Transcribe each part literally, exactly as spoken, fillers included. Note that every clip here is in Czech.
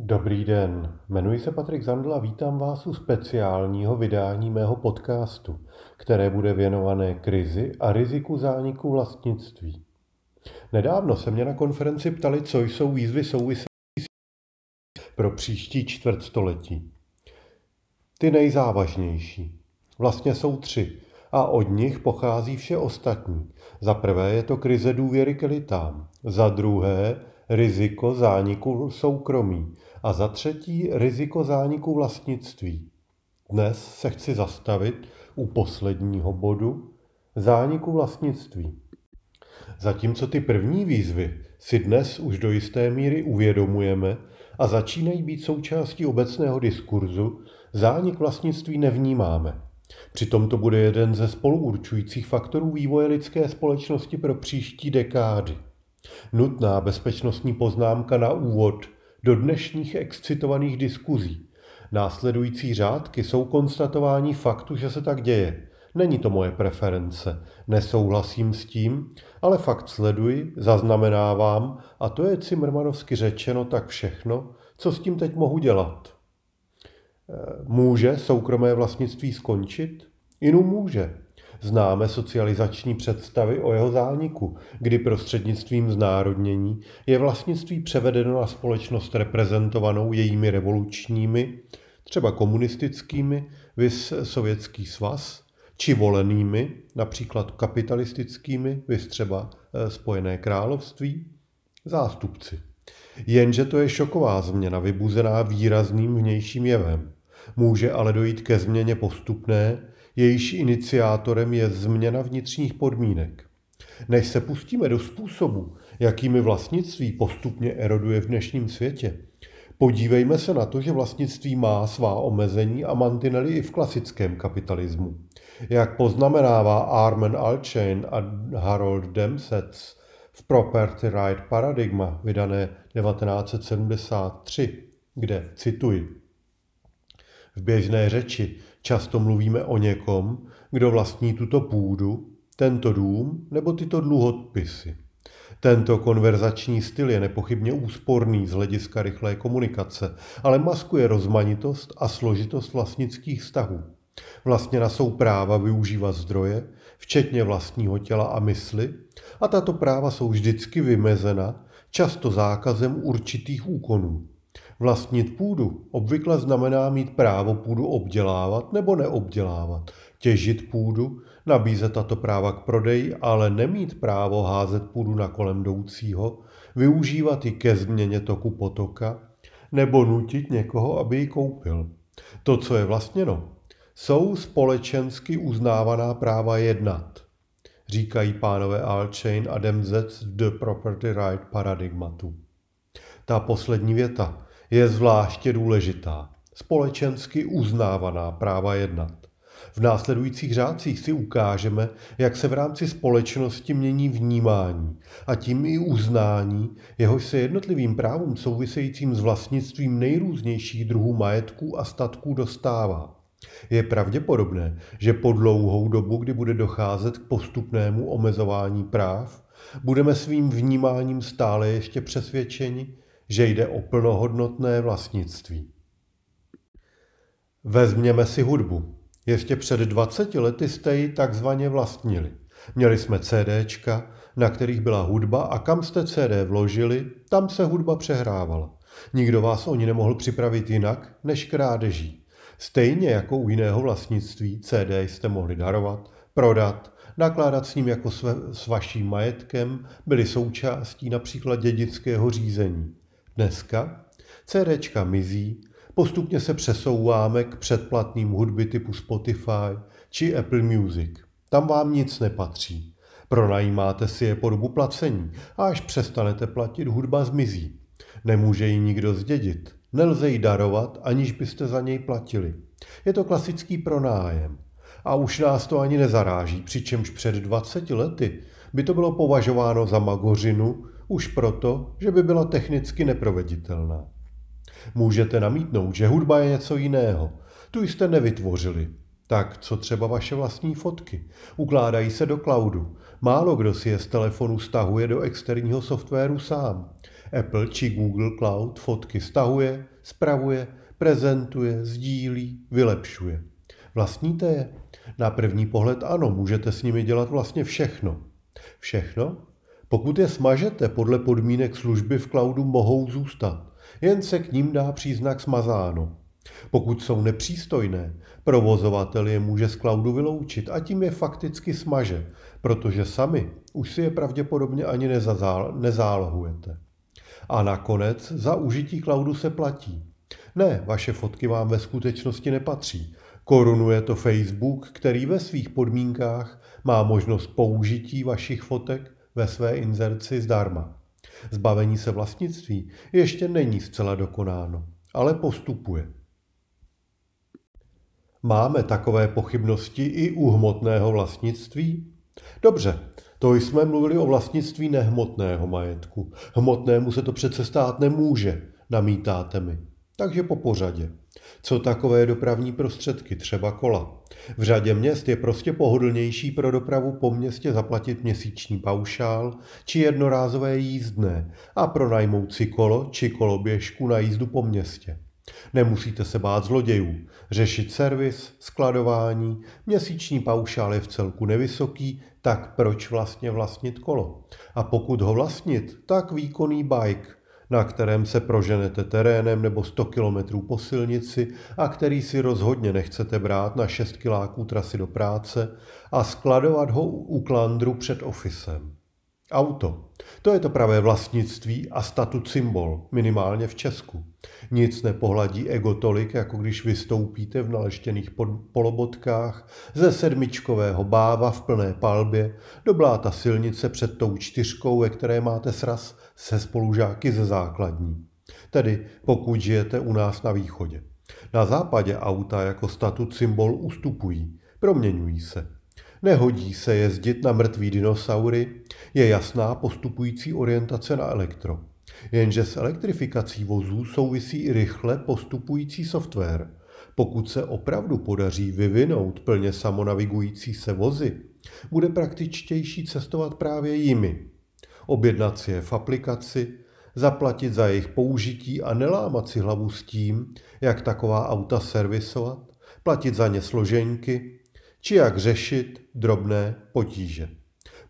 Dobrý den, jmenuji se Patrik Zandl a vítám vás u speciálního vydání mého podcastu, které bude věnované krizi a riziku zániku vlastnictví. Nedávno se mě na konferenci ptali, co jsou výzvy související pro příští čtvrtstoletí. Ty nejzávažnější. Vlastně jsou tři a od nich pochází vše ostatní. Za prvé je to krize důvěry k elitám, za druhé riziko zániku soukromí a za třetí riziko zániku vlastnictví. Dnes se chci zastavit u posledního bodu zániku vlastnictví. Zatímco ty první výzvy si dnes už do jisté míry uvědomujeme a začínají být součástí obecného diskurzu, zánik vlastnictví nevnímáme. Přitom to bude jeden ze spoluurčujících faktorů vývoje lidské společnosti pro příští dekády. Nutná bezpečnostní poznámka na úvod do dnešních excitovaných diskuzí. Následující řádky jsou konstatování faktu, že se tak děje. Není to moje preference, nesouhlasím s tím, ale fakt sleduji, zaznamenávám a to je cimrmanovsky řečeno tak všechno, co s tím teď mohu dělat. Může soukromé vlastnictví skončit? Inu může. Známe socializační představy o jeho zániku, kdy prostřednictvím znárodnění je vlastnictví převedeno na společnost reprezentovanou jejími revolučními, třeba komunistickými, viz Sovětský svaz, či volenými, například kapitalistickými, viz třeba Spojené království, zástupci. Jenže to je šoková změna, vybuzená výrazným vnějším jevem. Může ale dojít ke změně postupné, jejíž iniciátorem je změna vnitřních podmínek. Než se pustíme do způsobu, jakými vlastnictví postupně eroduje v dnešním světě, podívejme se na to, že vlastnictví má svá omezení a mantinely i v klasickém kapitalismu. Jak poznamenává Armen Alchian a Harold Demsetz v Property Right Paradigma, vydané devatenáct set sedmdesát tři, kde, cituji, v běžné řeči často mluvíme o někom, kdo vlastní tuto půdu, tento dům nebo tyto dluhopisy. Tento konverzační styl je nepochybně úsporný z hlediska rychlé komunikace, ale maskuje rozmanitost a složitost vlastnických vztahů. Vlastněna jsou práva využívat zdroje, včetně vlastního těla a mysli, a tato práva jsou vždycky vymezena, často zákazem určitých úkonů. Vlastnit půdu obvykle znamená mít právo půdu obdělávat nebo neobdělávat, těžit půdu, nabízet tato práva k prodeji, ale nemít právo házet půdu na kolem jdoucího, využívat ji ke změně toku potoka nebo nutit někoho, aby ji koupil. To, co je vlastněno, jsou společensky uznávaná práva jednat, říkají pánové Alchian a Demsetz v The Property Right Paradigmatu. Ta poslední věta je zvláště důležitá. Společensky uznávaná práva jednat. V následujících řádcích si ukážeme, jak se v rámci společnosti mění vnímání a tím i uznání, jehož se jednotlivým právům souvisejícím s vlastnictvím nejrůznějších druhů majetků a statků dostává. Je pravděpodobné, že po dlouhou dobu, kdy bude docházet k postupnému omezování práv, budeme svým vnímáním stále ještě přesvědčeni, že jde o plnohodnotné vlastnictví. Vezměme si hudbu. Ještě před dvaceti lety jste ji takzvaně vlastnili. Měli jsme CDčka, na kterých byla hudba a kam jste C D vložili, tam se hudba přehrávala. Nikdo vás o ní nemohl připravit jinak než krádeží. Stejně jako u jiného vlastnictví C D jste mohli darovat, prodat, nakládat s ním jako s vaším majetkem, byly součástí například dědického řízení. Dneska CDčka mizí, postupně se přesouváme k předplatným hudby typu Spotify či Apple Music. Tam vám nic nepatří. Pronajímáte si je po dobu placení a až přestanete platit, hudba zmizí. Nemůže ji nikdo zdědit, nelze ji darovat, aniž byste za něj platili. Je to klasický pronájem. A už nás to ani nezaráží, přičemž před dvaceti lety by to bylo považováno za magořinu už proto, že by byla technicky neproveditelná. Můžete namítnout, že hudba je něco jiného. Tu jste nevytvořili. Tak co třeba vaše vlastní fotky? Ukládají se do cloudu. Málo kdo si je z telefonu stahuje do externího softwaru sám. Apple či Google Cloud fotky stahuje, spravuje, prezentuje, sdílí, vylepšuje. Vlastníte je? Na první pohled ano, můžete s nimi dělat vlastně všechno. Všechno? Pokud je smažete, podle podmínek služby v cloudu mohou zůstat. Jen se k ním dá příznak smazáno. Pokud jsou nepřístojné, provozovatel je může z cloudu vyloučit a tím je fakticky smaže, protože sami už si je pravděpodobně ani nezálohujete. A nakonec za užití cloudu se platí. Ne, vaše fotky vám ve skutečnosti nepatří. Korunuje to Facebook, který ve svých podmínkách má možnost použití vašich fotek ve své inzerci zdarma. Zbavení se vlastnictví ještě není zcela dokonáno, ale postupuje. Máme takové pochybnosti i u hmotného vlastnictví? Dobře, to jsme mluvili o vlastnictví nehmotného majetku. Hmotnému se to přece stát nemůže, namítáte mi. Takže po pořadě. Co takové dopravní prostředky, třeba kola? V řadě měst je prostě pohodlnější pro dopravu po městě zaplatit měsíční paušál či jednorázové jízdné a pronajmout si kolo či koloběžku na jízdu po městě. Nemusíte se bát zlodějů, řešit servis, skladování, měsíční paušál je vcelku nevysoký, tak proč vlastně vlastnit kolo? A pokud ho vlastnit, tak výkonný bike, na kterém se proženete terénem nebo sto kilometrů po silnici a který si rozhodně nechcete brát na šest kiláků trasy do práce a skladovat ho u klandru před ofisem. Auto. To je to pravé vlastnictví a statut symbol, minimálně v Česku. Nic nepohladí ego tolik, jako když vystoupíte v naleštěných polobotkách ze sedmičkového báva v plné palbě do bláta silnice před tou čtyřkou, ve které máte sraz se spolužáky ze základní. Tedy pokud žijete u nás na východě. Na západě auta jako statut symbol ustupují, proměňují se. Nehodí se jezdit na mrtvý dinosaury, je jasná postupující orientace na elektro. Jenže s elektrifikací vozů souvisí i rychle postupující software. Pokud se opravdu podaří vyvinout plně samonavigující se vozy, bude praktičtější cestovat právě jimi. Objednat si je v aplikaci, zaplatit za jejich použití a nelámat si hlavu s tím, jak taková auta servisovat, platit za ně složenky, či jak řešit drobné potíže.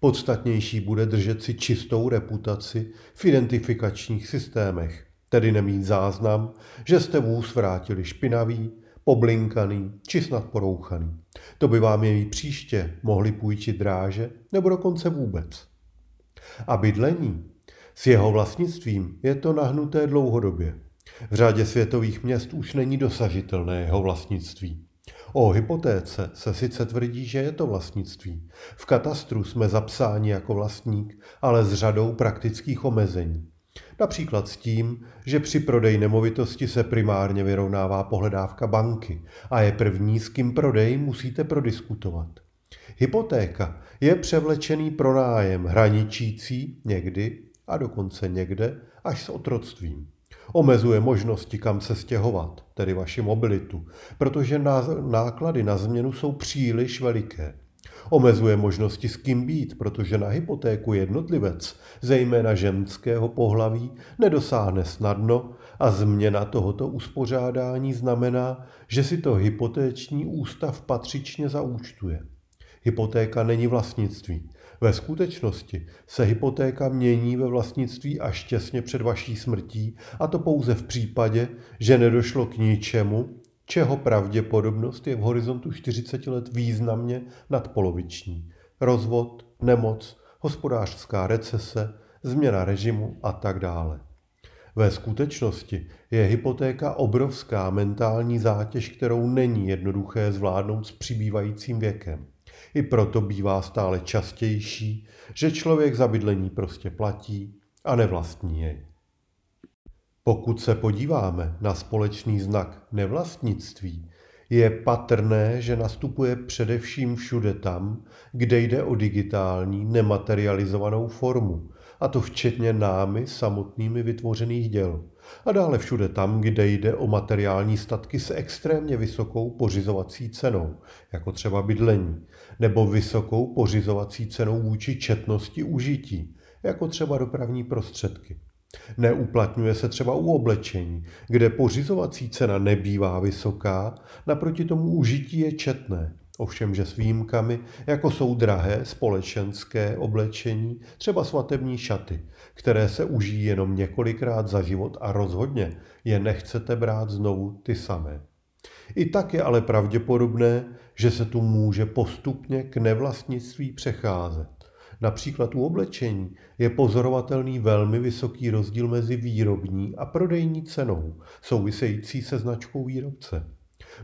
Podstatnější bude držet si čistou reputaci v identifikačních systémech, tedy nemít záznam, že jste vůz vrátili špinavý, poblinkaný či snad porouchaný. To by vám jej příště mohli půjčit dráže nebo dokonce vůbec. A bydlení. S jeho vlastnictvím je to nahnuté dlouhodobě. V řadě světových měst už není dosažitelné jeho vlastnictví. O hypotéce se sice tvrdí, že je to vlastnictví. V katastru jsme zapsáni jako vlastník, ale s řadou praktických omezení. Například s tím, že při prodeji nemovitosti se primárně vyrovnává pohledávka banky a je první, s kým prodej musíte prodiskutovat. Hypotéka je převlečený pronájem hraničící někdy a dokonce někde až s otroctvím. Omezuje možnosti, kam se stěhovat, tedy vaši mobilitu, protože náklady na změnu jsou příliš veliké. Omezuje možnosti s kým být, protože na hypotéku jednotlivec, zejména ženského pohlaví, nedosáhne snadno a změna tohoto uspořádání znamená, že si to hypotéční ústav patřičně zaúčtuje. Hypotéka není vlastnictví. Ve skutečnosti se hypotéka mění ve vlastnictví až těsně před vaší smrtí, a to pouze v případě, že nedošlo k ničemu, čeho pravděpodobnost je v horizontu čtyřicet let významně nadpoloviční. Rozvod, nemoc, hospodářská recese, změna režimu a tak dále. Ve skutečnosti je hypotéka obrovská mentální zátěž, kterou není jednoduché zvládnout s přibývajícím věkem. I proto bývá stále častější, že člověk za bydlení prostě platí a nevlastní jej. Pokud se podíváme na společný znak nevlastnictví, je patrné, že nastupuje především všude tam, kde jde o digitální, nematerializovanou formu, a to včetně námi samotnými vytvořených děl. A dále všude tam, kde jde o materiální statky s extrémně vysokou pořizovací cenou, jako třeba bydlení, nebo vysokou pořizovací cenou vůči četnosti užití, jako třeba dopravní prostředky. Neuplatňuje se třeba u oblečení, kde pořizovací cena nebývá vysoká, naproti tomu užití je četné, ovšem že s výjimkami, jako jsou drahé společenské oblečení, třeba svatební šaty, které se užijí jenom několikrát za život a rozhodně je nechcete brát znovu ty samé. I tak je ale pravděpodobné, že se tu může postupně k nevlastnictví přecházet. Například u oblečení je pozorovatelný velmi vysoký rozdíl mezi výrobní a prodejní cenou, související se značkou výrobce.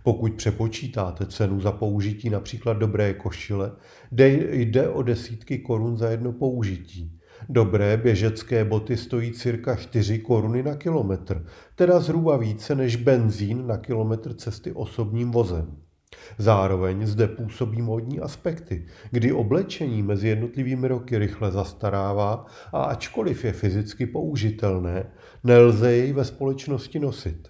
Pokud přepočítáte cenu za použití například dobré košile, jde o desítky korun za jedno použití. Dobré běžecké boty stojí cirka čtyři koruny na kilometr, teda zhruba více než benzín na kilometr cesty osobním vozem. Zároveň zde působí módní aspekty, kdy oblečení mezi jednotlivými roky rychle zastarává a ačkoliv je fyzicky použitelné, nelze jej ve společnosti nosit.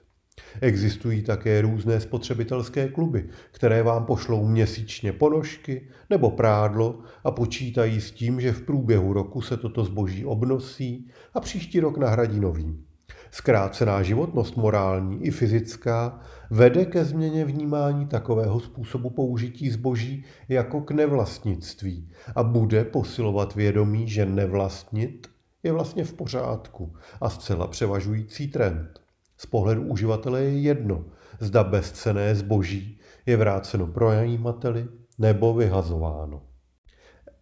Existují také různé spotřebitelské kluby, které vám pošlou měsíčně ponožky nebo prádlo a počítají s tím, že v průběhu roku se toto zboží obnosí a příští rok nahradí novým. Zkrácená životnost morální i fyzická vede ke změně vnímání takového způsobu použití zboží jako k nevlastnictví a bude posilovat vědomí, že nevlastnit je vlastně v pořádku a zcela převažující trend. Z pohledu uživatele je jedno, zda bezcenné zboží je vráceno pronajímateli nebo vyhazováno.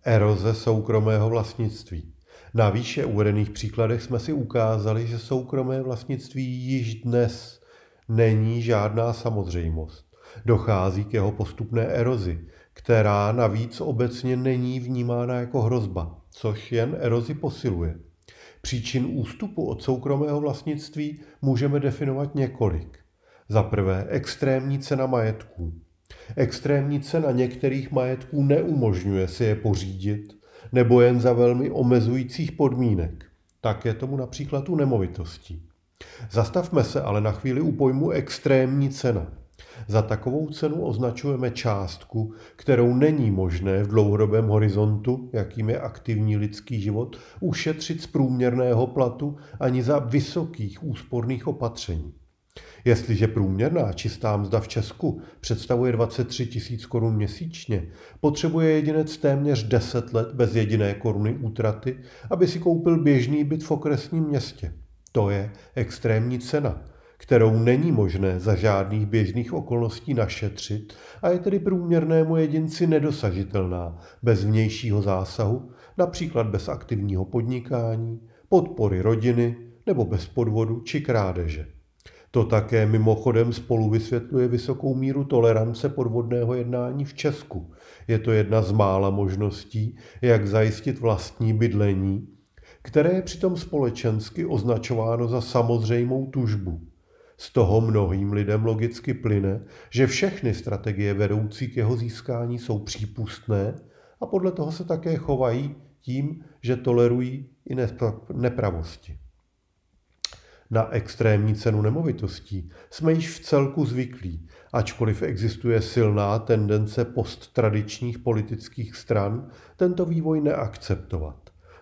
Eroze soukromého vlastnictví. Na výše uvedených příkladech jsme si ukázali, že soukromé vlastnictví již dnes není žádná samozřejmost. Dochází k jeho postupné erozi, která navíc obecně není vnímána jako hrozba, což jen erozi posiluje. Příčin ústupu od soukromého vlastnictví můžeme definovat několik. Za prvé, extrémní cena majetků. Extrémní cena některých majetků neumožňuje si je pořídit, nebo jen za velmi omezujících podmínek. Tak je tomu například u nemovitostí. Zastavme se ale na chvíli u pojmu extrémní cena. Za takovou cenu označujeme částku, kterou není možné v dlouhodobém horizontu, jakým je aktivní lidský život, ušetřit z průměrného platu ani za vysokých úsporných opatření. Jestliže průměrná čistá mzda v Česku představuje dvacet tři tisíc korun měsíčně, potřebuje jedinec téměř deset let bez jediné koruny útraty, aby si koupil běžný byt v okresním městě. To je extrémní cena, kterou není možné za žádných běžných okolností našetřit a je tedy průměrnému jedinci nedosažitelná bez vnějšího zásahu, například bez aktivního podnikání, podpory rodiny nebo bez podvodu či krádeže. To také mimochodem spolu vysvětluje vysokou míru tolerance podvodného jednání v Česku. Je to jedna z mála možností, jak zajistit vlastní bydlení, které je přitom společensky označováno za samozřejmou tužbu. Z toho mnohým lidem logicky plyne, že všechny strategie vedoucí k jeho získání jsou přípustné a podle toho se také chovají tím, že tolerují i nepravosti. Na extrémní cenu nemovitostí jsme již v celku zvyklí, ačkoliv existuje silná tendence posttradičních politických stran tento vývoj neakceptovat.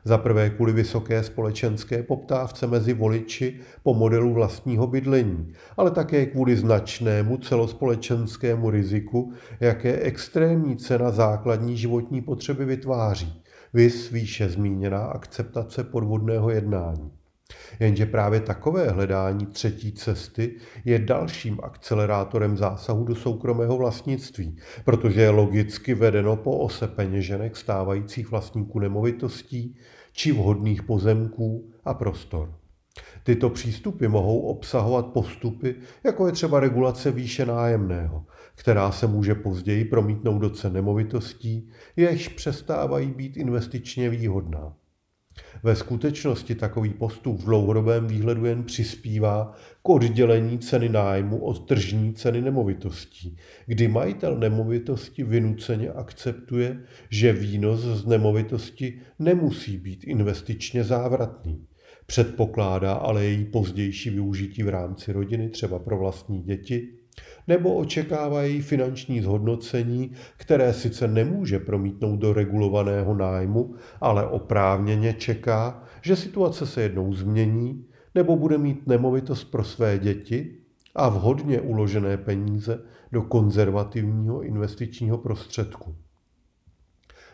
Za prvé kvůli vysoké společenské poptávce mezi voliči po modelu vlastního bydlení, ale také kvůli značnému celospolečenskému riziku, jaké extrémní cena základní životní potřeby vytváří, viz výše zmíněná akceptace podvodného jednání. Jenže právě takové hledání třetí cesty je dalším akcelerátorem zásahu do soukromého vlastnictví, protože je logicky vedeno po ose peněženek stávajících vlastníků nemovitostí či vhodných pozemků a prostor. Tyto přístupy mohou obsahovat postupy, jako je třeba regulace výše nájemného, která se může později promítnout do cen nemovitostí, jež přestávají být investičně výhodná. Ve skutečnosti takový postup v dlouhodobém výhledu jen přispívá k oddělení ceny nájmu od tržní ceny nemovitostí, kdy majitel nemovitosti vynuceně akceptuje, že výnos z nemovitosti nemusí být investičně závratný. Předpokládá ale její pozdější využití v rámci rodiny, třeba pro vlastní děti, nebo očekává její finanční zhodnocení, které sice nemůže promítnout do regulovaného nájmu, ale oprávněně čeká, že situace se jednou změní, nebo bude mít nemovitost pro své děti a vhodně uložené peníze do konzervativního investičního prostředku.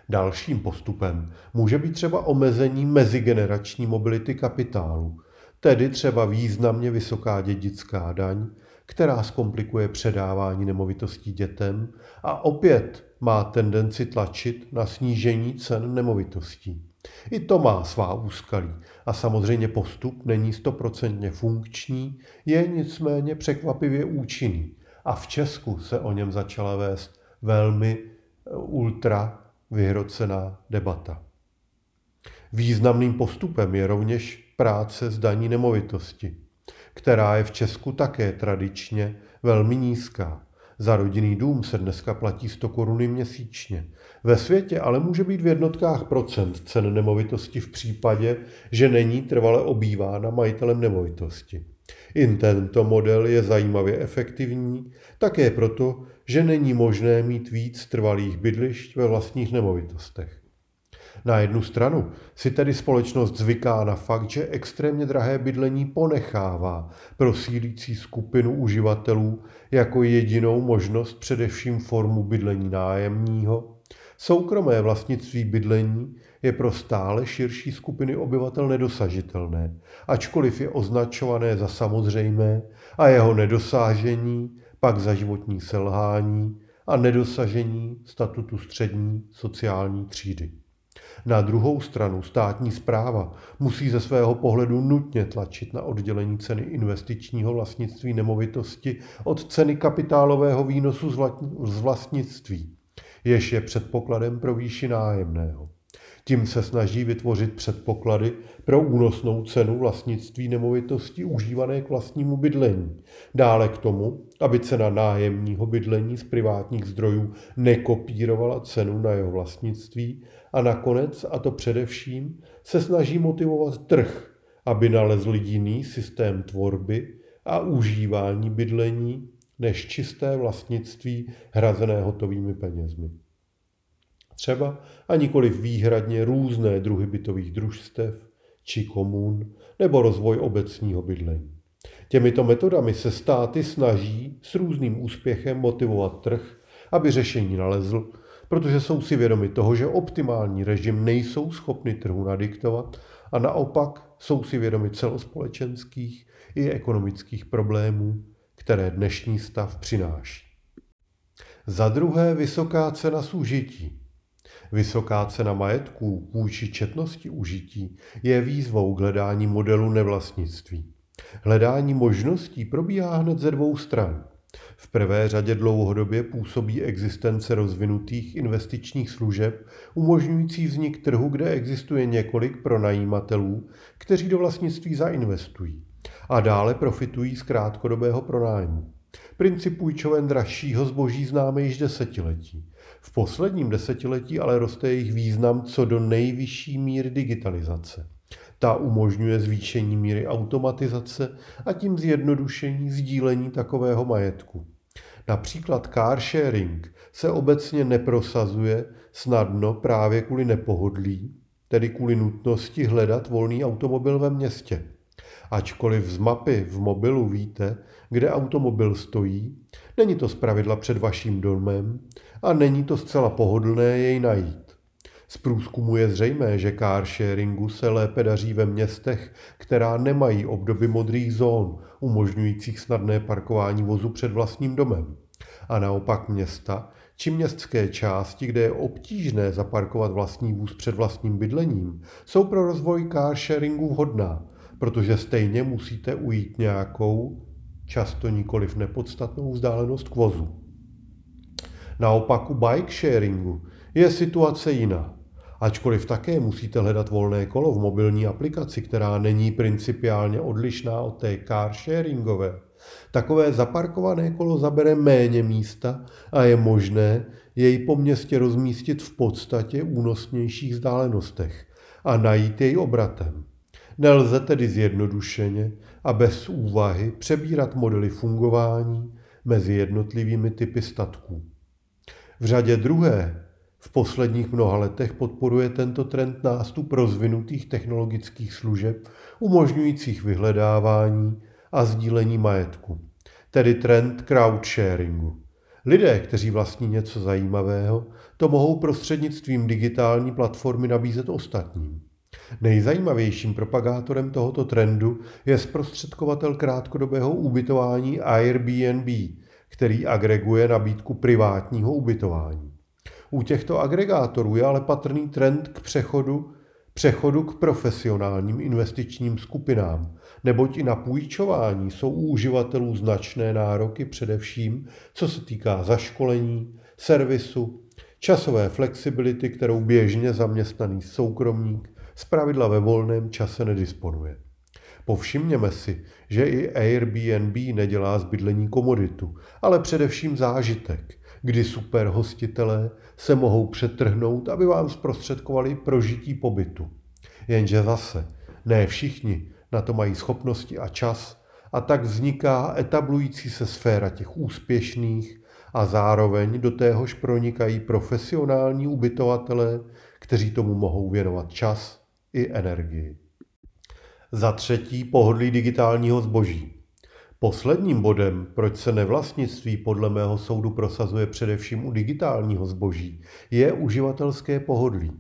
Dalším postupem může být třeba omezení mezigenerační mobility kapitálu, tedy třeba významně vysoká dědická daň, která zkomplikuje předávání nemovitostí dětem a opět má tendenci tlačit na snížení cen nemovitostí. I to má svá úskalí a samozřejmě postup není stoprocentně funkční, je nicméně překvapivě účinný a v Česku se o něm začala vést velmi ultra vyhrocená debata. Významným postupem je rovněž práce s daní nemovitosti, která je v Česku také tradičně velmi nízká. Za rodinný dům se dneska platí sto koruny měsíčně. Ve světě ale může být v jednotkách procent cen nemovitosti v případě, že není trvale obývána majitelem nemovitosti. I tento model je zajímavě efektivní, také proto, že není možné mít víc trvalých bydlišť ve vlastních nemovitostech. Na jednu stranu si tedy společnost zvyká na fakt, že extrémně drahé bydlení ponechává pro sílící skupinu uživatelů jako jedinou možnost především formu bydlení nájemního. Soukromé vlastnictví bydlení je pro stále širší skupiny obyvatel nedosažitelné, ačkoliv je označované za samozřejmé a jeho nedosážení pak za životní selhání a nedosažení statutu střední sociální třídy. Na druhou stranu státní správa musí ze svého pohledu nutně tlačit na oddělení ceny investičního vlastnictví nemovitosti od ceny kapitálového výnosu z vlastnictví, jež je předpokladem pro výši nájemného. Tím se snaží vytvořit předpoklady pro únosnou cenu vlastnictví nemovitosti užívané k vlastnímu bydlení. Dále k tomu, aby cena nájemního bydlení z privátních zdrojů nekopírovala cenu na jeho vlastnictví a nakonec, a to především, se snaží motivovat trh, aby nalezl jiný systém tvorby a užívání bydlení než čisté vlastnictví hrazené hotovými penězmi. Třeba a nikoliv výhradně různé druhy bytových družstev či komun nebo rozvoj obecního bydlení. Těmito metodami se státy snaží s různým úspěchem motivovat trh, aby řešení nalezl, protože jsou si vědomi toho, že optimální režim nejsou schopni trhu nadiktovat a naopak jsou si vědomi celospolečenských i ekonomických problémů, které dnešní stav přináší. Za druhé, vysoká cena soužití. Vysoká cena majetků vůči četnosti užití je výzvou k hledání modelu nevlastnictví. Hledání možností probíhá hned ze dvou stran. V prvé řadě dlouhodobě působí existence rozvinutých investičních služeb, umožňující vznik trhu, kde existuje několik pronajímatelů, kteří do vlastnictví zainvestují a dále profitují z krátkodobého pronájmu. Princip půjčoven dražšího zboží známe již desetiletí. V posledním desetiletí ale roste jejich význam co do nejvyšší míry digitalizace. Ta umožňuje zvýšení míry automatizace a tím zjednodušení sdílení takového majetku. Například car sharing se obecně neprosazuje snadno právě kvůli nepohodlí, tedy kvůli nutnosti hledat volný automobil ve městě. Ačkoliv z mapy v mobilu víte, kde automobil stojí, není to zpravidla před vaším domem a není to zcela pohodlné jej najít. Z průzkumu je zřejmé, že car sharingu se lépe daří ve městech, která nemají obdoby modrých zón, umožňujících snadné parkování vozu před vlastním domem. A naopak města či městské části, kde je obtížné zaparkovat vlastní vůz před vlastním bydlením, jsou pro rozvoj car sharingu vhodná, protože stejně musíte ujít nějakou, často nikoliv nepodstatnou vzdálenost k vozu. Naopak u bike sharingu je situace jiná. Ačkoliv také musíte hledat volné kolo v mobilní aplikaci, která není principiálně odlišná od té car sharingové, takové zaparkované kolo zabere méně místa a je možné jej po městě rozmístit v podstatě únosnějších vzdálenostech a najít jej obratem. Nelze tedy zjednodušeně a bez úvahy přebírat modely fungování mezi jednotlivými typy statků. V řadě druhé v posledních mnoha letech podporuje tento trend nástup rozvinutých technologických služeb umožňujících vyhledávání a sdílení majetku, tedy trend crowdsharingu. Lidé, kteří vlastní něco zajímavého, to mohou prostřednictvím digitální platformy nabízet ostatním. Nejzajímavějším propagátorem tohoto trendu je zprostředkovatel krátkodobého ubytování Airbnb, který agreguje nabídku privátního ubytování. U těchto agregátorů je ale patrný trend k přechodu, přechodu k profesionálním investičním skupinám, neboť i na půjčování jsou u uživatelů značné nároky především, co se týká zaškolení, servisu, časové flexibility, kterou běžně zaměstnaný soukromník zpravidla ve volném čase nedisponuje. Povšimněme si, že i Airbnb nedělá z bydlení komoditu, ale především zážitek, kdy superhostitelé se mohou přetrhnout, aby vám zprostředkovali prožití pobytu. Jenže zase, ne všichni na to mají schopnosti a čas, a tak vzniká etablující se sféra těch úspěšných a zároveň do téhož pronikají profesionální ubytovatelé, kteří tomu mohou věnovat čas i energii. Za třetí, pohodlí digitálního zboží. Posledním bodem, proč se nevlastnictví podle mého soudu prosazuje především u digitálního zboží, je uživatelské pohodlí.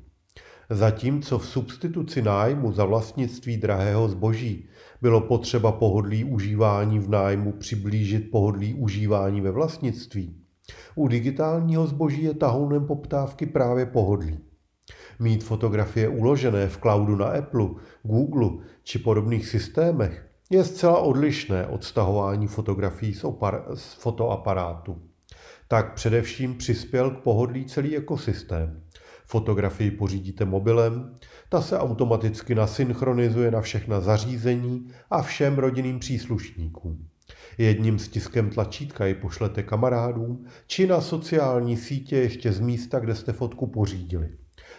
Zatímco v substituci nájmu za vlastnictví drahého zboží bylo potřeba pohodlí užívání v nájmu přiblížit pohodlí užívání ve vlastnictví, u digitálního zboží je tahounem poptávky právě pohodlí. Mít fotografie uložené v cloudu na Apple, Google či podobných systémech je zcela odlišné od stahování fotografií z, opar- z fotoaparátu. Tak především přispěl k pohodlí celý ekosystém. Fotografii pořídíte mobilem, ta se automaticky nasynchronizuje na všechna zařízení a všem rodinným příslušníkům. Jedním stiskem tlačítka ji pošlete kamarádům či na sociální sítě ještě z místa, kde jste fotku pořídili.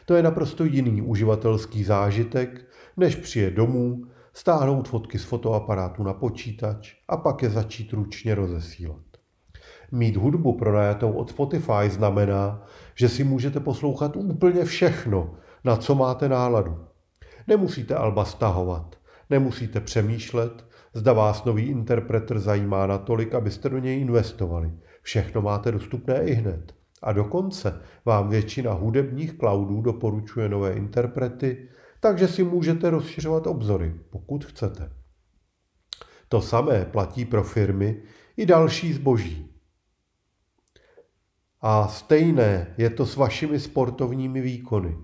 To je naprosto jiný uživatelský zážitek, než přijet domů, stáhnout fotky z fotoaparátu na počítač a pak je začít ručně rozesílat. Mít hudbu pronajatou od Spotify znamená, že si můžete poslouchat úplně všechno, na co máte náladu. Nemusíte alba stahovat, nemusíte přemýšlet, zda vás nový interpreter zajímá natolik, abyste do něj investovali. Všechno máte dostupné ihned. A dokonce vám většina hudebních cloudů doporučuje nové interprety, takže si můžete rozšiřovat obzory, pokud chcete. To samé platí pro firmy i další zboží. A stejné je to s vašimi sportovními výkony.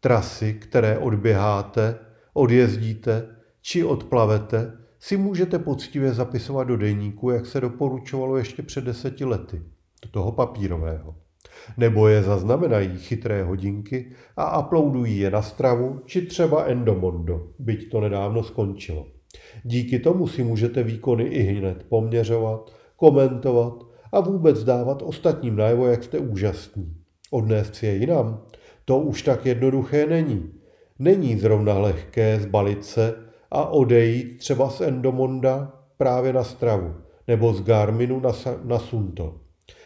Trasy, které odběháte, odjezdíte či odplavete, si můžete poctivě zapisovat do deníku, jak se doporučovalo ještě před deseti lety. Do toho papírového. Nebo je zaznamenají chytré hodinky a uploadují je na Stravu či třeba Endomondo, byť to nedávno skončilo. Díky tomu si můžete výkony ihned poměřovat, komentovat a vůbec dávat ostatním najevo, jak jste úžasní. Odnést si je jinam, to už tak jednoduché není. Není zrovna lehké zbalit se a odejít třeba z Endomonda právě na Stravu nebo z Garminu na, na Sunto.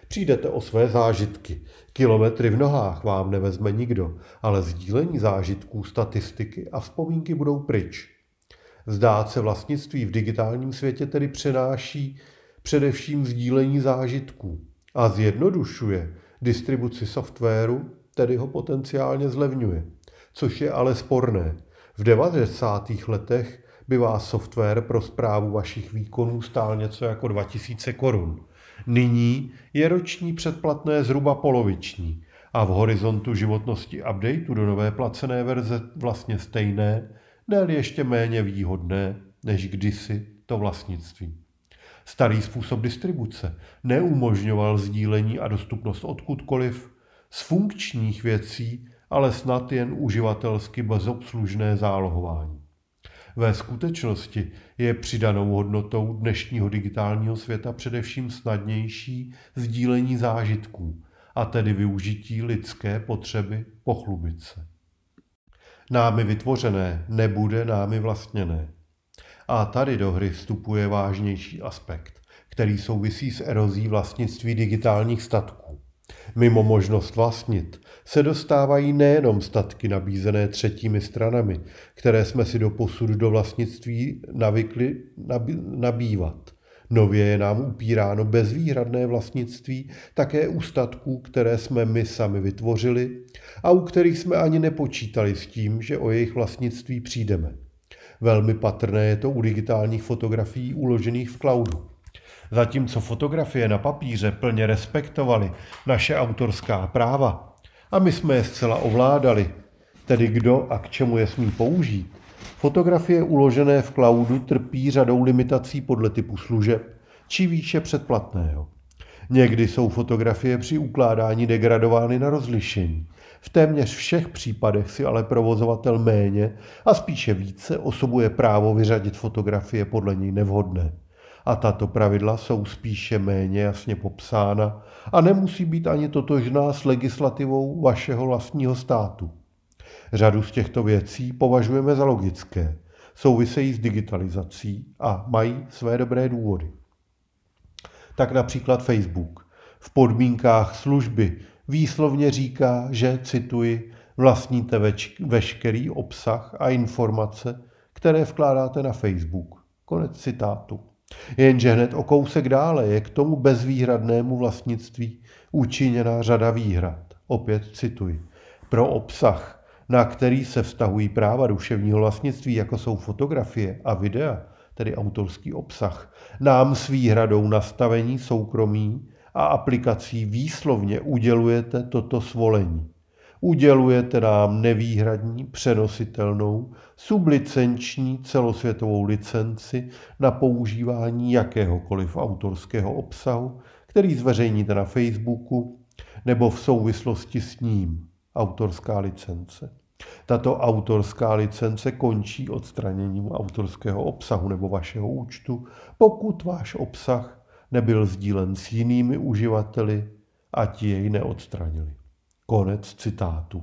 Přijdete o své zážitky. Kilometry v nohách vám nevezme nikdo, ale sdílení zážitků, statistiky a vzpomínky budou pryč. Zdát se vlastnictví v digitálním světě tedy přenáší především sdílení zážitků a zjednodušuje distribuci softwaru, tedy ho potenciálně zlevňuje, což je ale sporné. V devadesátých letech by vás software pro správu vašich výkonů stál něco jako dva tisíce korun. Nyní je roční předplatné zhruba poloviční a v horizontu životnosti updateu do nové placené verze vlastně stejné, ne ještě méně výhodné než kdysi to vlastnictví. Starý způsob distribuce neumožňoval sdílení a dostupnost odkudkoliv z funkčních věcí, ale snad jen uživatelsky bezobslužné zálohování. Ve skutečnosti je přidanou hodnotou dnešního digitálního světa především snadnější sdílení zážitků, a tedy využití lidské potřeby pochlubit se. Námi vytvořené nebude námi vlastněné. A tady do hry vstupuje vážnější aspekt, který souvisí s erozí vlastnictví digitálních statků. Mimo možnost vlastnit se dostávají nejenom statky nabízené třetími stranami, které jsme si doposud do vlastnictví navykli nabývat. Nově je nám upíráno bezvýhradné vlastnictví také u statků, které jsme my sami vytvořili a u kterých jsme ani nepočítali s tím, že o jejich vlastnictví přijdeme. Velmi patrné je to u digitálních fotografií uložených v cloudu. Zatímco fotografie na papíře plně respektovaly naše autorská práva a my jsme je zcela ovládali, tedy kdo a k čemu je smí použít, fotografie uložené v cloudu trpí řadou limitací podle typu služeb či výše předplatného. Někdy jsou fotografie při ukládání degradovány na rozlišení. V téměř všech případech si ale provozovatel méně a spíše více osobuje právo vyřadit fotografie podle něj nevhodné. A tato pravidla jsou spíše méně jasně popsána a nemusí být ani totožná s legislativou vašeho vlastního státu. Řadu z těchto věcí považujeme za logické, souvisejí s digitalizací a mají své dobré důvody. Tak například Facebook v podmínkách služby výslovně říká, že, cituji, vlastníte več- veškerý obsah a informace, které vkládáte na Facebook. Konec citátu. Jenže hned o kousek dále je k tomu bezvýhradnému vlastnictví učiněna řada výhrad. Opět cituji. Pro obsah, na který se vztahují práva duševního vlastnictví, jako jsou fotografie a videa, tedy autorský obsah, nám s výhradou nastavení soukromí a aplikací výslovně udělujete toto svolení. Udělujete nám nevýhradní, přenositelnou, sublicenční celosvětovou licenci na používání jakéhokoliv autorského obsahu, který zveřejníte na Facebooku nebo v souvislosti s ním. Autorská licence. Tato autorská licence končí odstraněním autorského obsahu nebo vašeho účtu, pokud váš obsah nebyl sdílen s jinými uživateli a ti jej neodstranili. Konec citátu.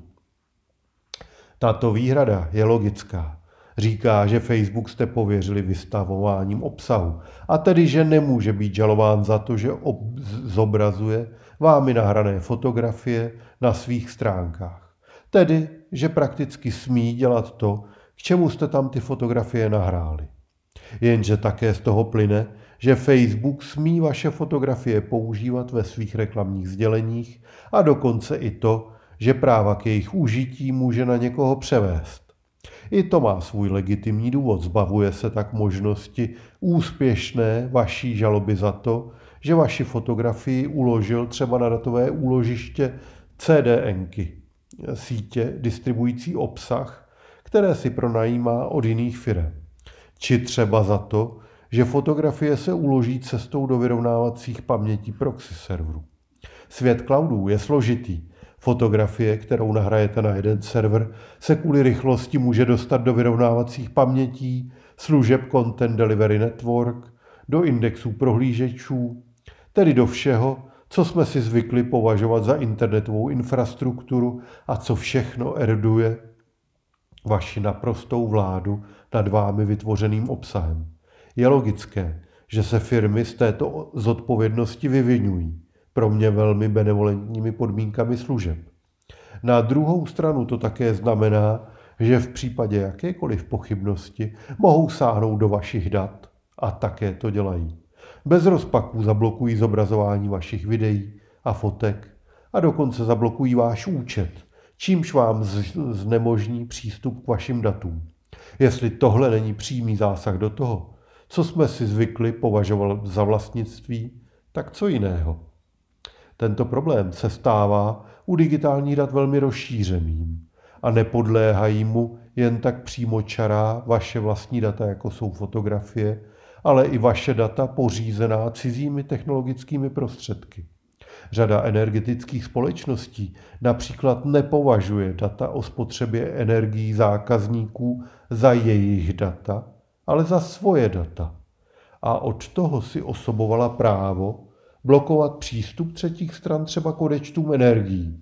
Tato výhrada je logická. Říká, že Facebook jste pověřili vystavováním obsahu a tedy, že nemůže být žalován za to, že ob- zobrazuje vámi nahrané fotografie na svých stránkách. Tedy, že prakticky smí dělat to, k čemu jste tam ty fotografie nahráli. Jenže také z toho plyne, že Facebook smí vaše fotografie používat ve svých reklamních sděleních a dokonce i to, že práva k jejich užití může na někoho převést. I to má svůj legitimní důvod, zbavuje se tak možnosti úspěšné vaší žaloby za to, že vaši fotografii uložil třeba na datové úložiště C D N ky, sítě distribující obsah, které si pronajímá od jiných firem. Či třeba za to, že fotografie se uloží cestou do vyrovnávacích pamětí proxy serverů. Svět cloudů je složitý. Fotografie, kterou nahrajete na jeden server, se kvůli rychlosti může dostat do vyrovnávacích pamětí, služeb Content Delivery Network, do indexů prohlížečů, tedy do všeho, co jsme si zvykli považovat za internetovou infrastrukturu a co všechno eroduje vaši naprostou vládu nad vámi vytvořeným obsahem. Je logické, že se firmy z této zodpovědnosti vyvinují, pro mě velmi benevolentními podmínkami služeb. Na druhou stranu to také znamená, že v případě jakékoliv pochybnosti mohou sáhnout do vašich dat a také to dělají. Bez rozpaků zablokují zobrazování vašich videí a fotek a dokonce zablokují váš účet, čímž vám znemožní přístup k vašim datům. Jestli tohle není přímý zásah do toho, co jsme si zvykli považovat za vlastnictví, tak co jiného? Tento problém se stává u digitálních dat velmi rozšířeným a nepodléhají mu jen tak přímočará vaše vlastní data, jako jsou fotografie, ale i vaše data pořízená cizími technologickými prostředky. Řada energetických společností například nepovažuje data o spotřebě energií zákazníků za jejich data, ale za svoje data. A od toho si osobovala právo blokovat přístup třetích stran třeba k odečtům energií.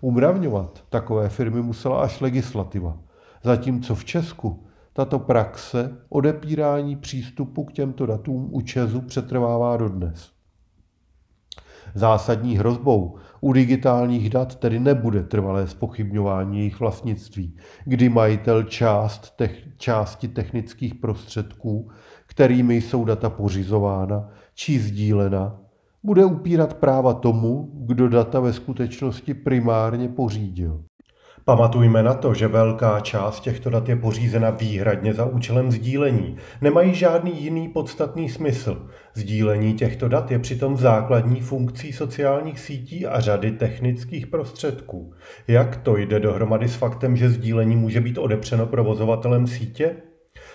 Umravňovat takové firmy musela až legislativa, zatímco v Česku tato praxe odepírání přístupu k těmto datům u ČEZu přetrvává dodnes. Zásadní hrozbou U digitálních dat tedy nebude trvalé zpochybňování jejich vlastnictví, kdy majitel část tech, části technických prostředků, kterými jsou data pořizována či sdílena, bude upírat práva tomu, kdo data ve skutečnosti primárně pořídil. Pamatujme na to, že velká část těchto dat je pořízena výhradně za účelem sdílení. Nemají žádný jiný podstatný smysl. Sdílení těchto dat je přitom základní funkcí sociálních sítí a řady technických prostředků. Jak to jde dohromady s faktem, že sdílení může být odepřeno provozovatelem sítě?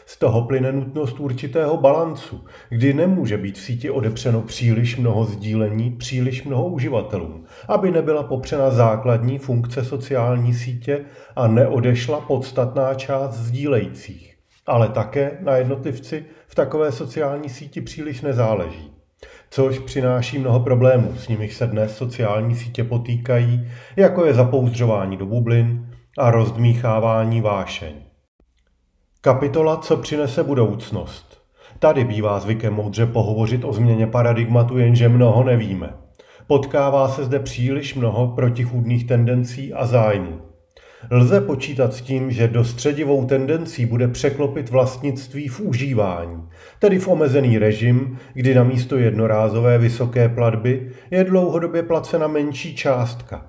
Z toho plyne nutnost určitého balancu, kdy nemůže být v síti odepřeno příliš mnoho sdílení, příliš mnoho uživatelům, aby nebyla popřena základní funkce sociální sítě a neodešla podstatná část sdílejících. Ale také na jednotlivci v takové sociální síti příliš nezáleží. Což přináší mnoho problémů, s nimiž se dnes sociální sítě potýkají, jako je zapouzdřování do bublin a rozdmíchávání vášeň. Kapitola Co přinese budoucnost. Tady bývá zvykem moudře pohovořit o změně paradigmatu, jenže mnoho nevíme. Potkává se zde příliš mnoho protichůdných tendencí a zájmů. Lze počítat s tím, že dostředivou tendencí bude překlopit vlastnictví v užívání, tedy v omezený režim, kdy namísto jednorázové vysoké platby je dlouhodobě placena menší částka.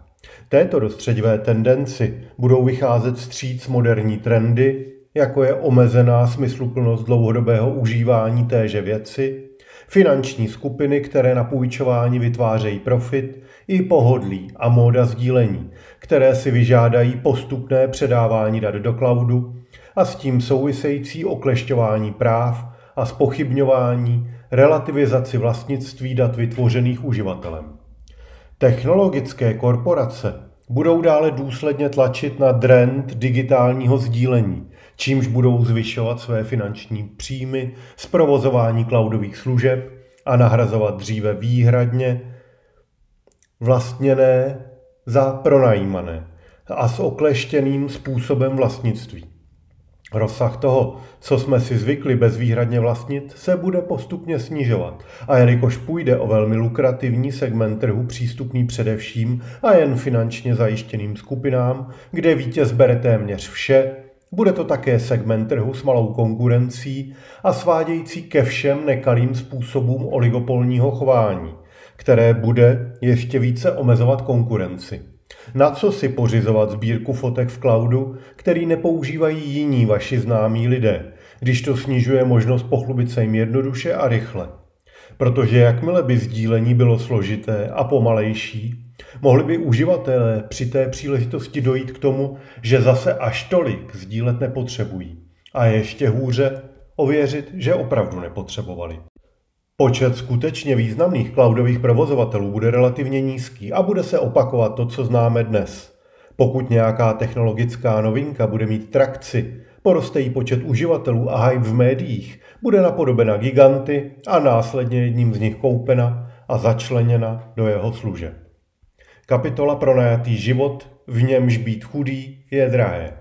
Této dostředivé tendenci budou vycházet vstříc moderní trendy, jako je omezená smysluplnost dlouhodobého užívání téže věci, finanční skupiny, které na půjčování vytvářejí profit, i pohodlí a móda sdílení, které si vyžádají postupné předávání dat do cloudu a s tím související oklešťování práv a zpochybňování relativizaci vlastnictví dat vytvořených uživatelem. Technologické korporace budou dále důsledně tlačit na trend digitálního sdílení, čímž budou zvyšovat své finanční příjmy z provozování cloudových služeb a nahrazovat dříve výhradně vlastněné za pronajímané a s okleštěným způsobem vlastnictví. Rozsah toho, co jsme si zvykli bezvýhradně vlastnit, se bude postupně snižovat a jelikož půjde o velmi lukrativní segment trhu přístupný především a jen finančně zajištěným skupinám, kde vítěz bere téměř vše, bude to také segment trhu s malou konkurencí a svádějící ke všem nekalým způsobům oligopolního chování, které bude ještě více omezovat konkurenci. Na co si pořizovat sbírku fotek v cloudu, který nepoužívají jiní vaši známí lidé, když to snižuje možnost pochlubit se jim jednoduše a rychle? Protože jakmile by sdílení bylo složité a pomalejší, mohli by uživatelé při té příležitosti dojít k tomu, že zase až tolik sdílet nepotřebují. A ještě hůře ověřit, že opravdu nepotřebovali. Počet skutečně významných cloudových provozovatelů bude relativně nízký a bude se opakovat to, co známe dnes. Pokud nějaká technologická novinka bude mít trakci, poroste jí počet uživatelů a hype v médiích, bude napodobena giganty a následně jedním z nich koupena a začleněna do jeho služeb. Kapitola Pronajatý život, v němž být chudý je drahé.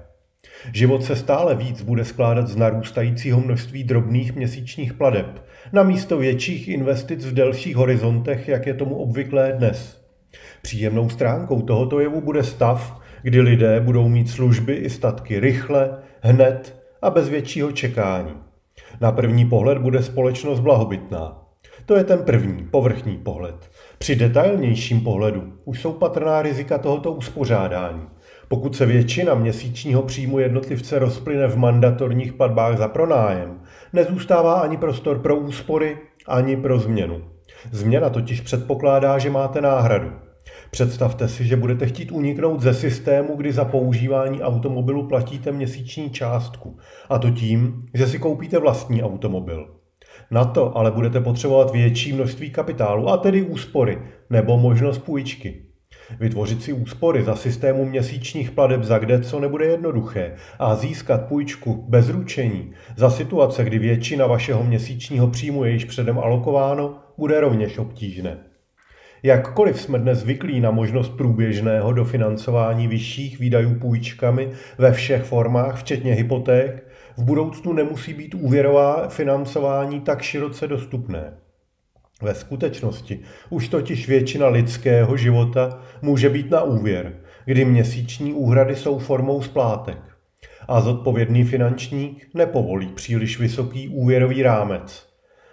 Život se stále víc bude skládat z narůstajícího množství drobných měsíčních plateb, namísto větších investic v delších horizontech, jak je tomu obvyklé dnes. Příjemnou stránkou tohoto jevu bude stav, kdy lidé budou mít služby i statky rychle, hned a bez většího čekání. Na první pohled bude společnost blahobytná. To je ten první, povrchní pohled. Při detailnějším pohledu už jsou patrná rizika tohoto uspořádání. Pokud se většina měsíčního příjmu jednotlivce rozplyne v mandatorních platbách za pronájem, nezůstává ani prostor pro úspory, ani pro změnu. Změna totiž předpokládá, že máte náhradu. Představte si, že budete chtít uniknout ze systému, kdy za používání automobilu platíte měsíční částku, a to tím, že si koupíte vlastní automobil. Na to ale budete potřebovat větší množství kapitálu, a tedy úspory, nebo možnost půjčky. Vytvořit si úspory za systému měsíčních plateb za kdeco nebude jednoduché a získat půjčku bez ručení za situace, kdy většina vašeho měsíčního příjmu je již předem alokováno, bude rovněž obtížné. Jakkoliv jsme dnes zvyklí na možnost průběžného dofinancování vyšších výdajů půjčkami ve všech formách, včetně hypoték, v budoucnu nemusí být úvěrová financování tak široce dostupné. Ve skutečnosti už totiž většina lidského života může být na úvěr, kdy měsíční úhrady jsou formou splátek. A zodpovědný finančník nepovolí příliš vysoký úvěrový rámec.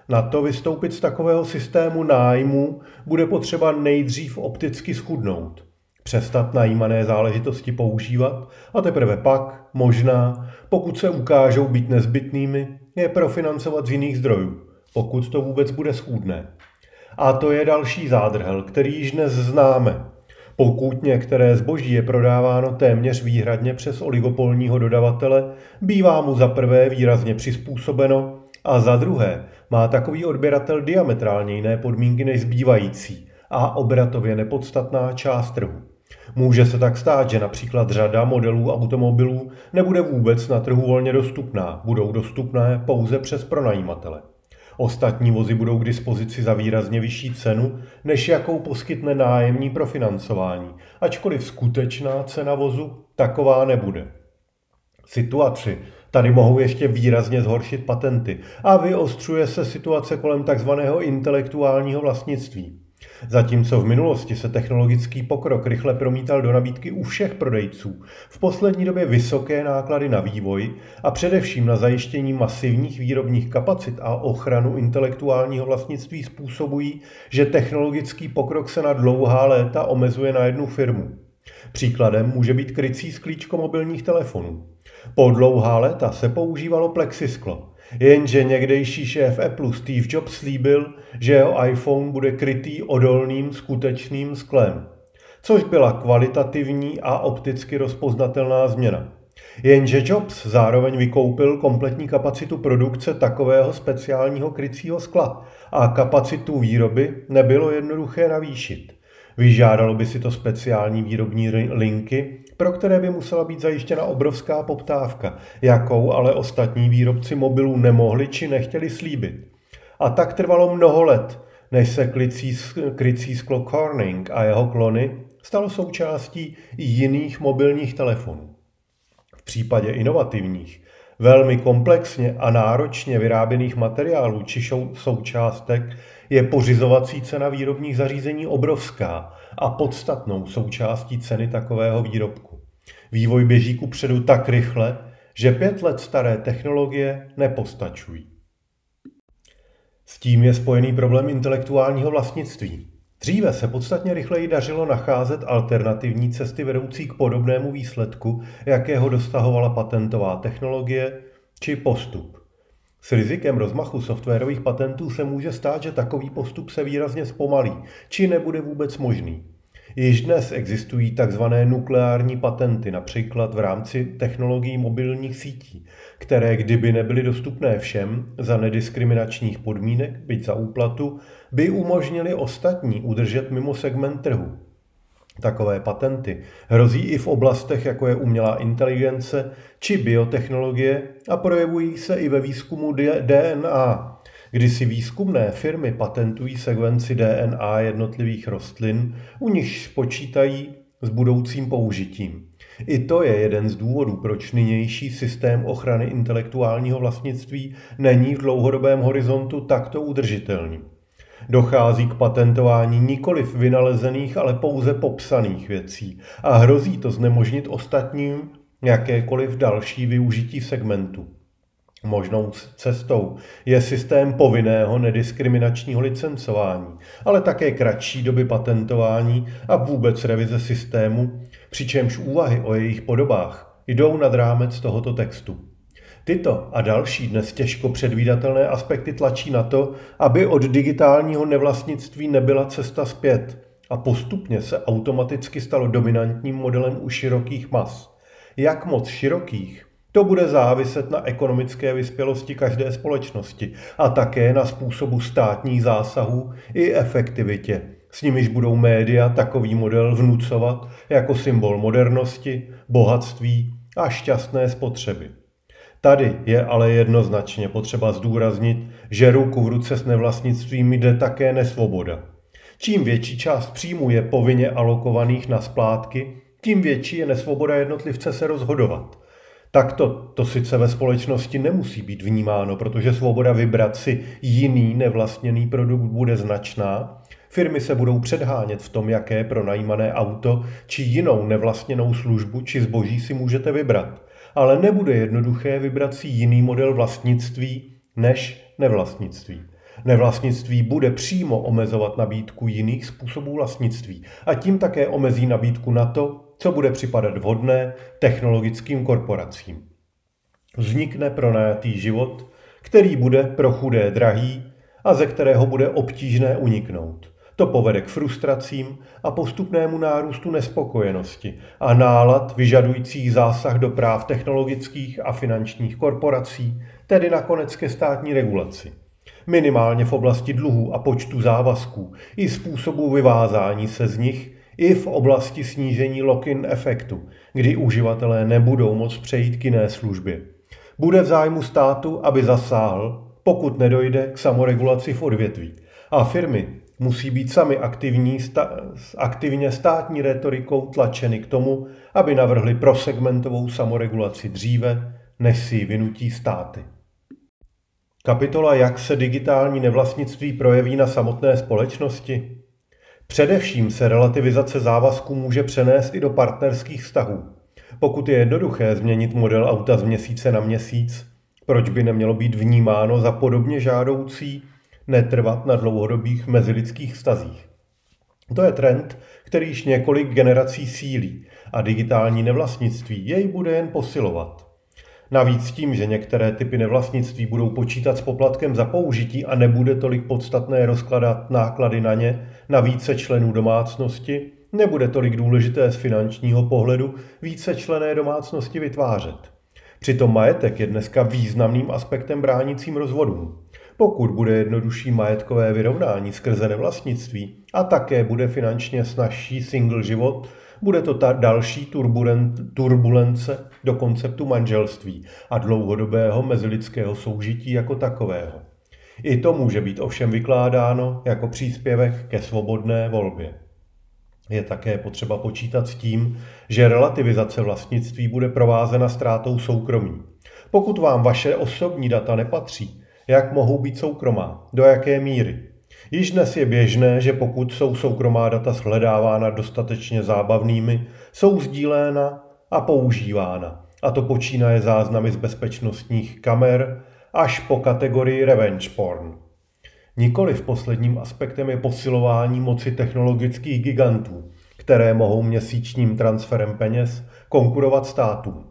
Na to vystoupit z takového systému nájmu bude potřeba nejdřív opticky schudnout, přestat najímané záležitosti používat a teprve pak, možná, pokud se ukážou být nezbytnými, je profinancovat z jiných zdrojů, pokud to vůbec bude schůdné. A to je další zádrhel, který již dnes známe. Pokud některé zboží je prodáváno téměř výhradně přes oligopolního dodavatele, bývá mu za prvé výrazně přizpůsobeno a za druhé má takový odběratel diametrálně jiné podmínky než zbývající a obratově nepodstatná část trhu. Může se tak stát, že například řada modelů automobilů nebude vůbec na trhu volně dostupná, budou dostupné pouze přes pronajímatele. Ostatní vozy budou k dispozici za výrazně vyšší cenu, než jakou poskytne nájemní profinancování, ačkoliv skutečná cena vozu taková nebude. Situaci tady mohou ještě výrazně zhoršit patenty a vyostřuje se situace kolem tzv. Intelektuálního vlastnictví. Zatímco v minulosti se technologický pokrok rychle promítal do nabídky u všech prodejců, v poslední době vysoké náklady na vývoj a především na zajištění masivních výrobních kapacit a ochranu intelektuálního vlastnictví způsobují, že technologický pokrok se na dlouhá léta omezuje na jednu firmu. Příkladem může být krycí sklíčko mobilních telefonů. Po dlouhá léta se používalo plexisklo, jenže někdejší šéf Apple Steve Jobs slíbil, že jeho iPhone bude krytý odolným skutečným sklem, což byla kvalitativní a opticky rozpoznatelná změna. Jenže Jobs zároveň vykoupil kompletní kapacitu produkce takového speciálního krycího skla a kapacitu výroby nebylo jednoduché navýšit. Vyžádalo by si to speciální výrobní linky, pro které by musela být zajištěna obrovská poptávka, jakou ale ostatní výrobci mobilů nemohli či nechtěli slíbit. A tak trvalo mnoho let, než se krycí, krycí sklo Corning a jeho klony stalo součástí jiných mobilních telefonů. V případě inovativních, velmi komplexně a náročně vyráběných materiálů či součástek je pořizovací cena výrobních zařízení obrovská a podstatnou součástí ceny takového výrobku. Vývoj běží kupředu tak rychle, že pět let staré technologie nepostačují. S tím je spojený problém intelektuálního vlastnictví. Dříve se podstatně rychleji dařilo nacházet alternativní cesty vedoucí k podobnému výsledku, jakého dosahovala patentová technologie či postup. S rizikem rozmachu softwarových patentů se může stát, že takový postup se výrazně zpomalí, či nebude vůbec možný. Již dnes existují tzv. Nukleární patenty, například v rámci technologií mobilních sítí, které kdyby nebyly dostupné všem za nediskriminačních podmínek, byť za úplatu, by umožnily ostatní udržet mimo segment trhu. Takové patenty hrozí i v oblastech, jako je umělá inteligence či biotechnologie a projevují se i ve výzkumu D N A, kdy si výzkumné firmy patentují sekvenci D N A jednotlivých rostlin, u nichž počítají s budoucím použitím. I to je jeden z důvodů, proč nynější systém ochrany intelektuálního vlastnictví není v dlouhodobém horizontu takto udržitelný. Dochází k patentování nikoliv vynalezených, ale pouze popsaných věcí a hrozí to znemožnit ostatním jakékoliv další využití segmentu. Možnou cestou je systém povinného nediskriminačního licencování, ale také kratší doby patentování a vůbec revize systému, přičemž úvahy o jejich podobách jdou nad rámec tohoto textu. Tyto a další dnes těžko předvídatelné aspekty tlačí na to, aby od digitálního nevlastnictví nebyla cesta zpět a postupně se automaticky stalo dominantním modelem u širokých mas. Jak moc širokých? To bude záviset na ekonomické vyspělosti každé společnosti a také na způsobu státních zásahů i efektivitě. S nimiž budou média takový model vnucovat jako symbol modernosti, bohatství a šťastné spotřeby. Tady je ale jednoznačně potřeba zdůraznit, že ruku v ruce s nevlastnictvím jde také nesvoboda. Čím větší část příjmu je povinně alokovaných na splátky, tím větší je nesvoboda jednotlivce se rozhodovat. tak to, to sice ve společnosti nemusí být vnímáno, protože svoboda vybrat si jiný nevlastněný produkt bude značná. Firmy se budou předhánět v tom, jaké pronajímané auto či jinou nevlastněnou službu či zboží si můžete vybrat. Ale nebude jednoduché vybrat si jiný model vlastnictví než nevlastnictví. Nevlastnictví bude přímo omezovat nabídku jiných způsobů vlastnictví a tím také omezí nabídku na to, co bude připadat vhodné technologickým korporacím. Vznikne pronajatý život, který bude pro chudé drahý a ze kterého bude obtížné uniknout. To povede k frustracím a postupnému nárůstu nespokojenosti a nálad vyžadujících zásah do práv technologických a finančních korporací, tedy nakonec ke státní regulaci. Minimálně v oblasti dluhů a počtu závazků i způsobu vyvázání se z nich, i v oblasti snížení lock-in efektu, kdy uživatelé nebudou moct přejít k jiné službě. Bude v zájmu státu, aby zasáhl, pokud nedojde k samoregulaci v odvětví. A firmy musí být sami aktivní, aktivně státní retorikou tlačeny k tomu, aby navrhly prosegmentovou samoregulaci dříve, než si ji vynutí státy. Kapitola Jak se digitální nevlastnictví projeví na samotné společnosti? Především se relativizace závazků může přenést i do partnerských vztahů. Pokud je jednoduché změnit model auta z měsíce na měsíc, proč by nemělo být vnímáno za podobně žádoucí netrvat na dlouhodobých mezilidských vztazích? To je trend, který již několik generací sílí a digitální nevlastnictví jej bude jen posilovat. Navíc tím, že některé typy nevlastnictví budou počítat s poplatkem za použití a nebude tolik podstatné rozkladat náklady na ně na více členů domácnosti, nebude tolik důležité z finančního pohledu více člené domácnosti vytvářet. Přitom majetek je dneska významným aspektem bránícím rozvodům. Pokud bude jednodušší majetkové vyrovnání skrze nevlastnictví a také bude finančně snazší single život, bude to ta další turbulence do konceptu manželství a dlouhodobého mezilidského soužití jako takového. I to může být ovšem vykládáno jako příspěvek ke svobodné volbě. Je také potřeba počítat s tím, že relativizace vlastnictví bude provázena ztrátou soukromí. Pokud vám vaše osobní data nepatří, jak mohou být soukromá, do jaké míry? Již dnes je běžné, že pokud jsou soukromá data shledávána dostatečně zábavnými, jsou sdíléna a používána. A to počínaje záznamy z bezpečnostních kamer až po kategorii revenge porn. Nikoliv posledním aspektem je posilování moci technologických gigantů, které mohou měsíčním transferem peněz konkurovat státům.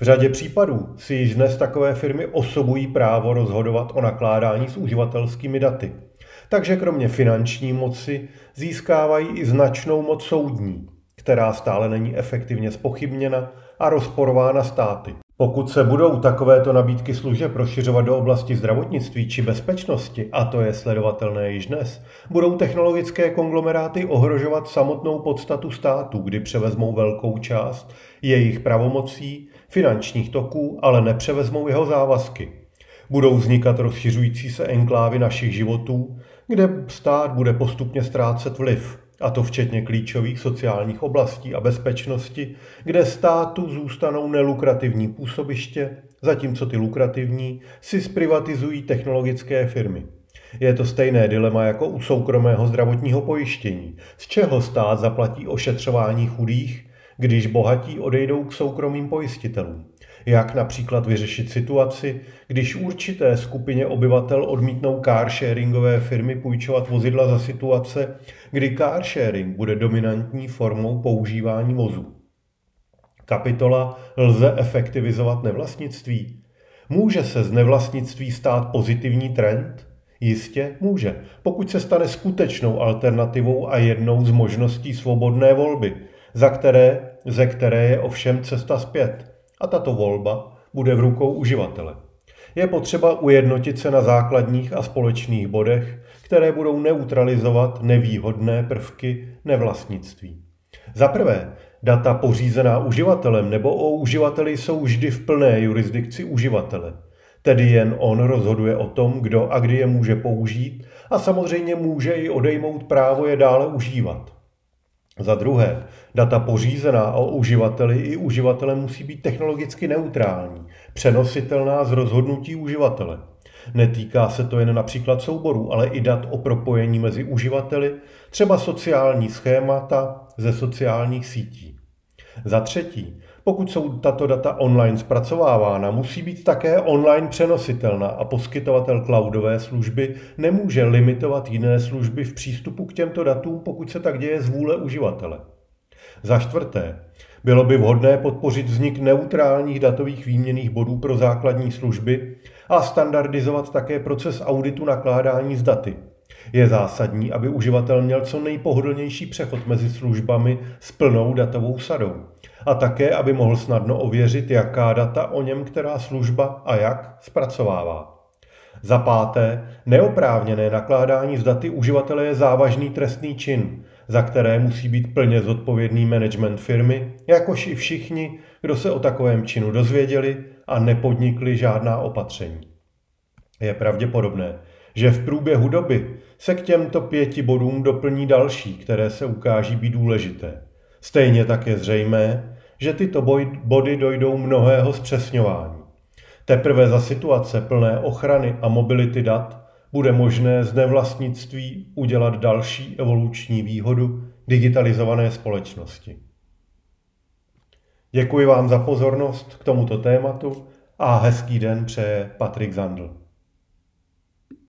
V řadě případů si již dnes takové firmy osobují právo rozhodovat o nakládání s uživatelskými daty. Takže kromě finanční moci získávají i značnou moc soudní, která stále není efektivně zpochybněna a rozporována státy. Pokud se budou takovéto nabídky služeb rozšiřovat do oblasti zdravotnictví či bezpečnosti, a to je sledovatelné již dnes, budou technologické konglomeráty ohrožovat samotnou podstatu států, kdy převezmou velkou část jejich pravomocí, finančních toků, ale nepřevezmou jeho závazky. Budou vznikat rozšiřující se enklávy našich životů, kde stát bude postupně ztrácet vliv, a to včetně klíčových sociálních oblastí a bezpečnosti, kde státu zůstanou nelukrativní působiště, zatímco ty lukrativní si zprivatizují technologické firmy. Je to stejné dilema jako u soukromého zdravotního pojištění, z čeho stát zaplatí ošetřování chudých, když bohatí odejdou k soukromým pojistitelům. Jak například vyřešit situaci, když určité skupině obyvatel odmítnou carsharingové firmy půjčovat vozidla za situace, kdy carsharing bude dominantní formou používání vozů. Kapitola Lze efektivizovat nevlastnictví. Může se z nevlastnictví stát pozitivní trend? Jistě může, pokud se stane skutečnou alternativou a jednou z možností svobodné volby, za které, ze které je ovšem cesta zpět. A tato volba bude v rukou uživatele. Je potřeba ujednotit se na základních a společných bodech, které budou neutralizovat nevýhodné prvky nevlastnictví. Za prvé, data pořízená uživatelem nebo o uživateli jsou vždy v plné jurisdikci uživatele. Tedy jen on rozhoduje o tom, kdo a kdy je může použít a samozřejmě může i odejmout právo je dále užívat. Za druhé, data pořízená o uživateli i uživatele musí být technologicky neutrální, přenositelná z rozhodnutí uživatele. Netýká se to jen například souborů, ale i dat o propojení mezi uživateli, třeba sociální schémata ze sociálních sítí. Za třetí, pokud jsou tato data online zpracovávána, musí být také online přenositelná a poskytovatel cloudové služby nemůže limitovat jiné služby v přístupu k těmto datům, pokud se tak děje z vůle uživatele. Za čtvrté, bylo by vhodné podpořit vznik neutrálních datových výměnných bodů pro základní služby a standardizovat také proces auditu nakládání s daty. Je zásadní, aby uživatel měl co nejpohodlnější přechod mezi službami s plnou datovou sadou. A také, aby mohl snadno ověřit, jaká data o něm která služba a jak zpracovává. Za páté, neoprávněné nakládání s daty uživatele je závažný trestný čin, za které musí být plně zodpovědný management firmy, jakož i všichni, kdo se o takovém činu dozvěděli a nepodnikli žádná opatření. Je pravděpodobné, že v průběhu doby se k těmto pěti bodům doplní další, které se ukáží být důležité. Stejně tak je zřejmé, že tyto body dojdou mnohého zpřesňování. Teprve za situace plné ochrany a mobility dat bude možné z nevlastnictví udělat další evoluční výhodu digitalizované společnosti. Děkuji vám za pozornost k tomuto tématu a hezký den přeje Patrik Zandl.